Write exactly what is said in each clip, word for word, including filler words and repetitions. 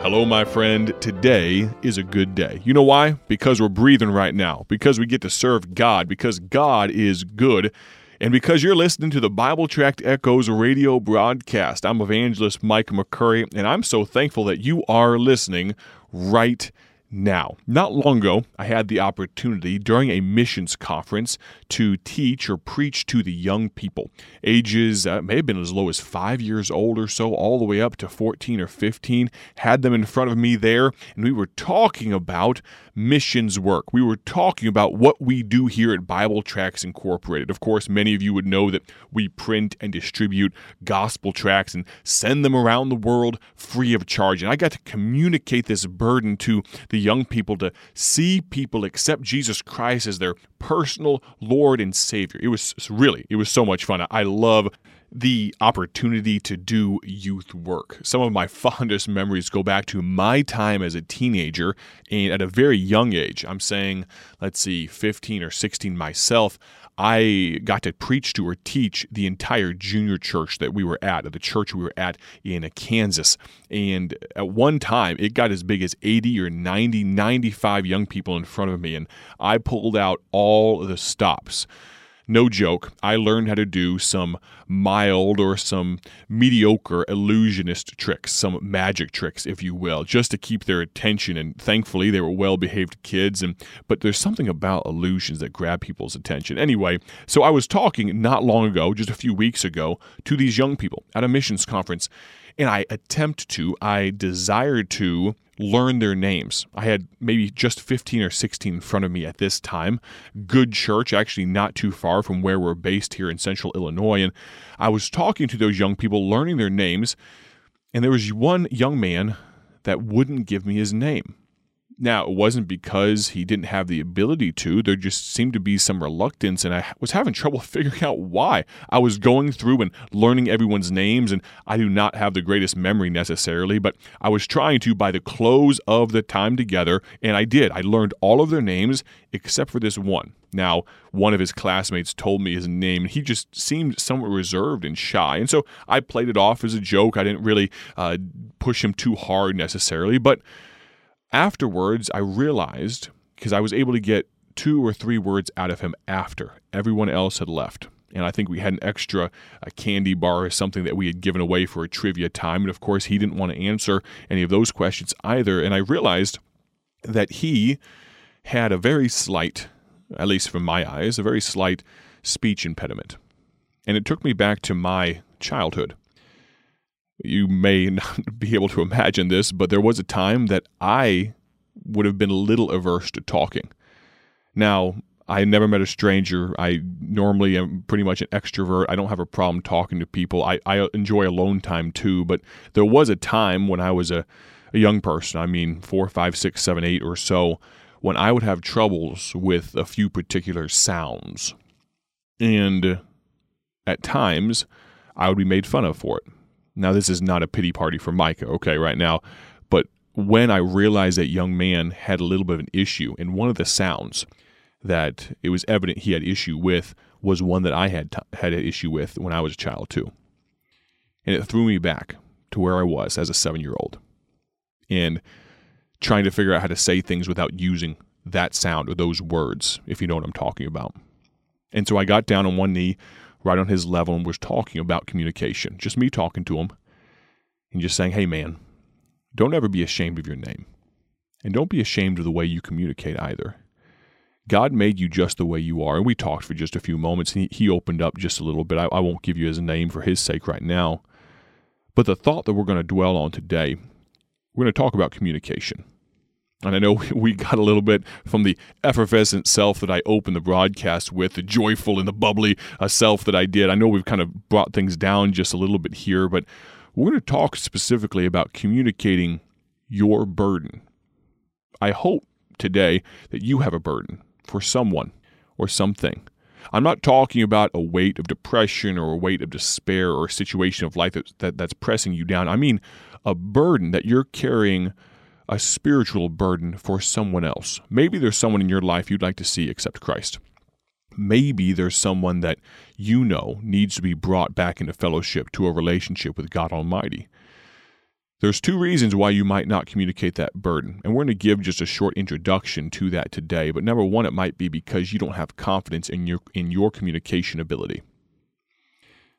Hello, my friend. Today is a good day. You know why? Because we're breathing right now, because we get to serve God, because God is good, and because you're listening to the Bible Tracked Echoes radio broadcast. I'm evangelist Mike McCurry, and I'm so thankful that you are listening right now. Not long ago, I had the opportunity during a missions conference to teach or preach to the young people, ages uh, may have been as low as five years old or so, all the way up to fourteen or fifteen, had them in front of me there, and we were talking about missions work. We were talking about what we do here at Bible Tracks Incorporated. Of course, many of you would know that we print and distribute gospel tracts and send them around the world free of charge, and I got to communicate this burden to the young people to see people accept Jesus Christ as their personal Lord and Savior. It was really, it was so much fun. I love the opportunity to do youth work. Some of my fondest memories go back to my time as a teenager, and at a very young age, I'm saying, let's see, fifteen or sixteen myself, I got to preach to or teach the entire junior church that we were at, the church we were at in Kansas. And at one time, it got as big as eighty or ninety, ninety-five young people in front of me, and I pulled out all the stops. No joke, I learned how to do some mild or some mediocre illusionist tricks, some magic tricks, if you will, just to keep their attention. And thankfully, they were well-behaved kids. And but there's something about illusions that grab people's attention. Anyway, so I was talking not long ago, just a few weeks ago, to these young people at a missions conference. And I attempt to, I desire to learn their names. I had maybe just fifteen or sixteen in front of me at this time. Good church, actually not too far from where we're based here in central Illinois. And I was talking to those young people, learning their names, and there was one young man that wouldn't give me his name. Now, it wasn't because he didn't have the ability to. There just seemed to be some reluctance, and I was having trouble figuring out why. I was going through and learning everyone's names, and I do not have the greatest memory necessarily, but I was trying to by the close of the time together, and I did. I learned all of their names except for this one. Now, one of his classmates told me his name, and he just seemed somewhat reserved and shy, and so I played it off as a joke. I didn't really uh, push him too hard necessarily, but afterwards, I realized, because I was able to get two or three words out of him after everyone else had left. And I think we had an extra a candy bar or something that we had given away for a trivia time. And of course, he didn't want to answer any of those questions either. And I realized that he had a very slight, at least from my eyes, a very slight speech impediment. And it took me back to my childhood. You may not be able to imagine this, but there was a time that I would have been a little averse to talking. Now, I never met a stranger. I normally am pretty much an extrovert. I don't have a problem talking to people. I, I enjoy alone time too, but there was a time when I was a, a young person, I mean four, five, six, seven, eight or so, when I would have troubles with a few particular sounds. And at times, I would be made fun of for it. Now, this is not a pity party for Micah, okay, right now, but when I realized that young man had a little bit of an issue, and one of the sounds that it was evident he had issue with was one that I had t- had an issue with when I was a child too. And it threw me back to where I was as a seven-year-old and trying to figure out how to say things without using that sound or those words, if you know what I'm talking about. And so I got down on one knee, right on his level, and was talking about communication. Just me talking to him and just saying, hey man, don't ever be ashamed of your name. And don't be ashamed of the way you communicate either. God made you just the way you are. And we talked for just a few moments, and he opened up just a little bit. I, I won't give you his name for his sake right now. But the thought that we're going to dwell on today, we're going to talk about communication. And I know we got a little bit from the effervescent self that I opened the broadcast with, the joyful and the bubbly self that I did. I know we've kind of brought things down just a little bit here, but we're going to talk specifically about communicating your burden. I hope today that you have a burden for someone or something. I'm not talking about a weight of depression or a weight of despair or a situation of life that, that, that's pressing you down. I mean a burden that you're carrying, a spiritual burden for someone else. Maybe there's someone in your life you'd like to see accept Christ. Maybe there's someone that you know needs to be brought back into fellowship to a relationship with God Almighty. There's two reasons why you might not communicate that burden, and we're going to give just a short introduction to that today. But number one, it might be because you don't have confidence in your in your communication ability.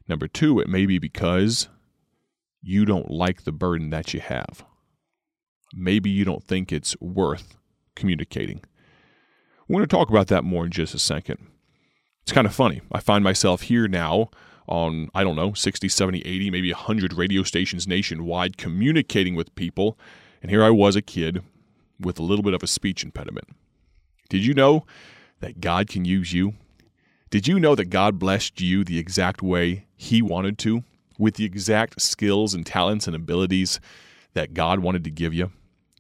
Number two, it may be because you don't like the burden that you have. Maybe you don't think it's worth communicating. We're going to talk about that more in just a second. It's kind of funny. I find myself here now on, I don't know, sixty, seventy, eighty, maybe one hundred radio stations nationwide communicating with people. And here I was, a kid with a little bit of a speech impediment. Did you know that God can use you? Did you know that God blessed you the exact way He wanted to, with the exact skills and talents and abilities that God wanted to give you?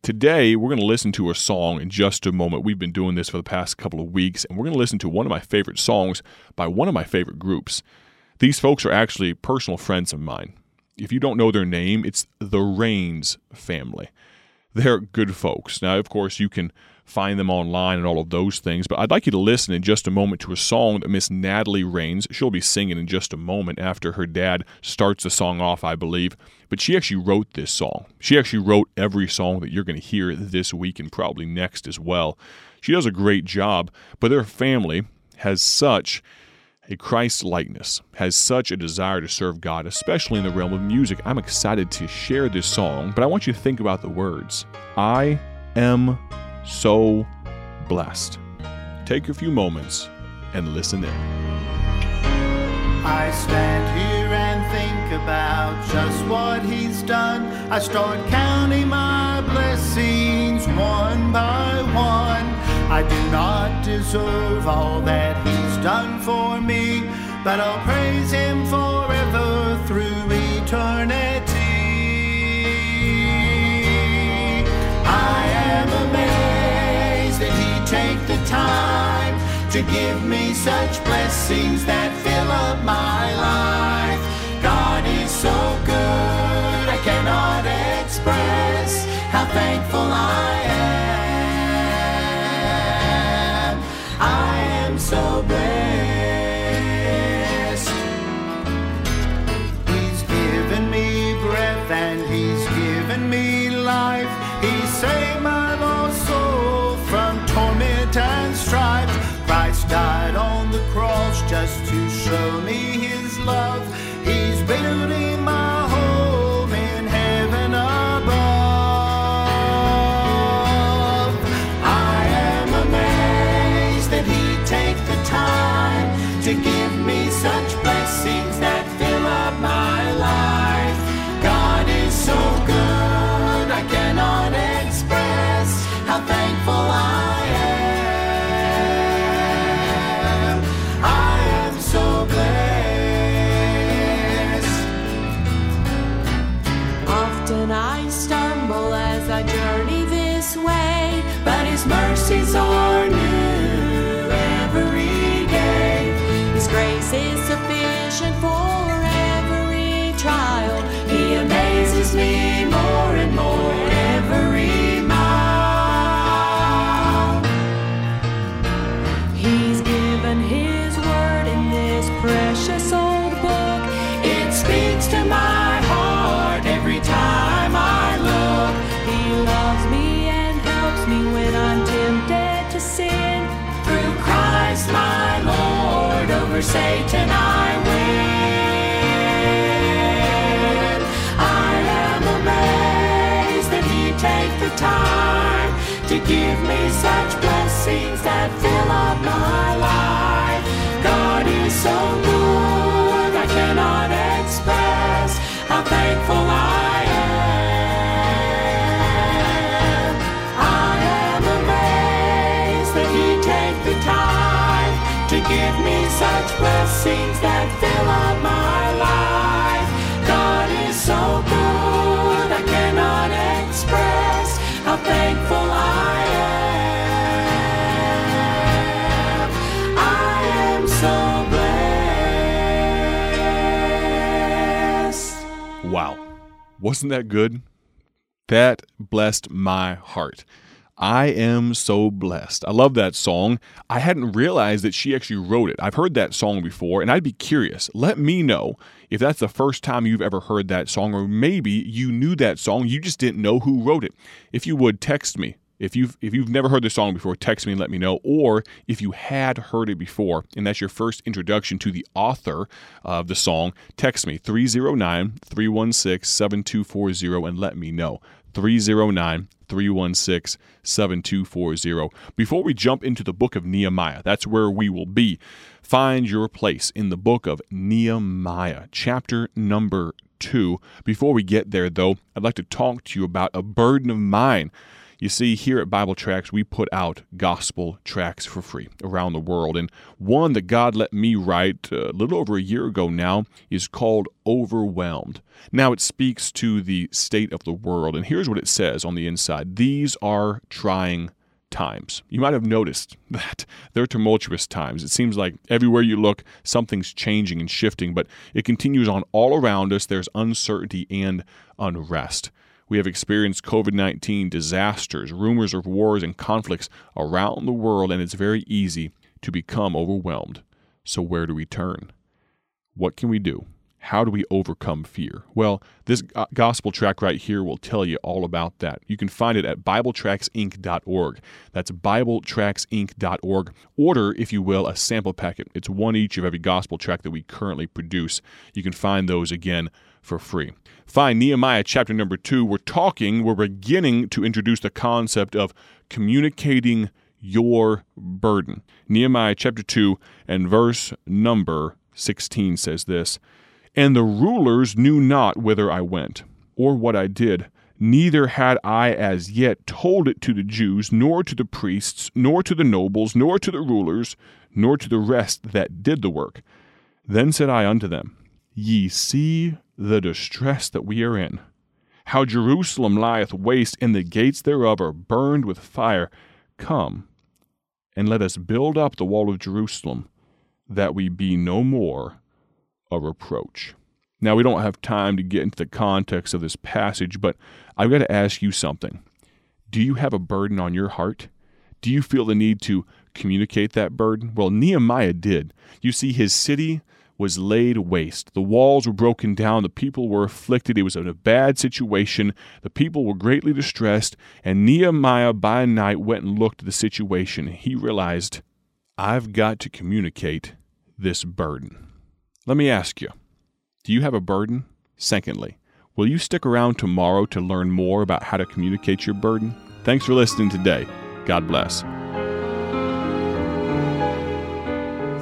Today, we're going to listen to a song in just a moment. We've been doing this for the past couple of weeks, and we're going to listen to one of my favorite songs by one of my favorite groups. These folks are actually personal friends of mine. If you don't know their name, it's the Raines family. They're good folks. Now, of course, you can find them online and all of those things, but I'd like you to listen in just a moment to a song that Miss Natalie Raines, she'll be singing in just a moment after her dad starts the song off, I believe, but she actually wrote this song. She actually wrote every song that you're going to hear this week and probably next as well. She does a great job, but their family has such a Christ likeness, has such a desire to serve God, especially in the realm of music. I'm excited to share this song, but I want you to think about the words. I am so blessed. Take a few moments and listen in. I stand here and think about just what He's done. I start counting my blessings one by one. I do not deserve all that He's done for me, but I'll praise Him forever through eternity. I am amazed that He take the time to give me such blessings that fill up my life. God is so good, I cannot express how thankful I am. I am so blessed. He's given me breath and He's given me life. He saved my lost soul from torment and strife. Christ died on the cross just to show me His love. He's building my home in heaven above. To give me such blessings that fill up my life. God is so good, I cannot express how thankful I am. I am so blessed. Often I stumble as I journey this way, but His mercies are new every day. His grace is sufficient for every trial. He amazes me more and more every mile. He's given His word in this precious old book. It speaks to my heart every time I look. He loves me and helps me when I'm tempted to sin. Through Christ my Lord, over Satan I win. I am amazed that He take the time to give me such blessings that fill up my life. God is so good, I cannot express how thankful I am. I am amazed that He take the time to give me such blessings that fill up my life. God is so good, I cannot express how thankful I am. I am so blessed. Wow. Wasn't that good? That blessed my heart. I am so blessed. I love that song. I hadn't realized that she actually wrote it. I've heard that song before, and I'd be curious. Let me know if that's the first time you've ever heard that song, or maybe you knew that song, you just didn't know who wrote it. If you would, text me. If you've, if you've never heard the song before, text me and let me know. Or if you had heard it before, and that's your first introduction to the author of the song, text me, three oh nine, three one six, seven two four zero, and let me know. three oh nine, three one six, seven two four zero. Before we jump into the book of Nehemiah, that's where we will be. Find your place in the book of Nehemiah, chapter number two. Before we get there, though, I'd like to talk to you about a burden of mine. You see, here at Bible Tracks, we put out gospel tracts for free around the world. And one that God let me write a little over a year ago now is called Overwhelmed. Now, it speaks to the state of the world. And here's what it says on the inside. These are trying times. You might have noticed that they're tumultuous times. It seems like everywhere you look, something's changing and shifting, but it continues on all around us. There's uncertainty and unrest. We have experienced covid nineteen disasters, rumors of wars and conflicts around the world, and it's very easy to become overwhelmed. So where do we turn? What can we do? How do we overcome fear? Well, this gospel tract right here will tell you all about that. You can find it at bible tracks inc dot org. That's bible tracks inc dot org. Order, if you will, a sample packet. It's one each of every gospel tract that we currently produce. You can find those again for free. Find Nehemiah chapter number two. We're talking, we're beginning to introduce the concept of communicating your burden. Nehemiah chapter two and verse number sixteen says this. And the rulers knew not whither I went, or what I did. Neither had I as yet told it to the Jews, nor to the priests, nor to the nobles, nor to the rulers, nor to the rest that did the work. Then said I unto them, Ye see the distress that we are in, how Jerusalem lieth waste, and the gates thereof are burned with fire. Come, and let us build up the wall of Jerusalem, that we be no more a reproach. Now, we don't have time to get into the context of this passage, but I've got to ask you something. Do you have a burden on your heart? Do you feel the need to communicate that burden? Well, Nehemiah did. You see, his city was laid waste. The walls were broken down. The people were afflicted. It was in a bad situation. The people were greatly distressed. And Nehemiah by night went and looked at the situation. He realized, I've got to communicate this burden. Let me ask you, do you have a burden? Secondly, will you stick around tomorrow to learn more about how to communicate your burden? Thanks for listening today. God bless.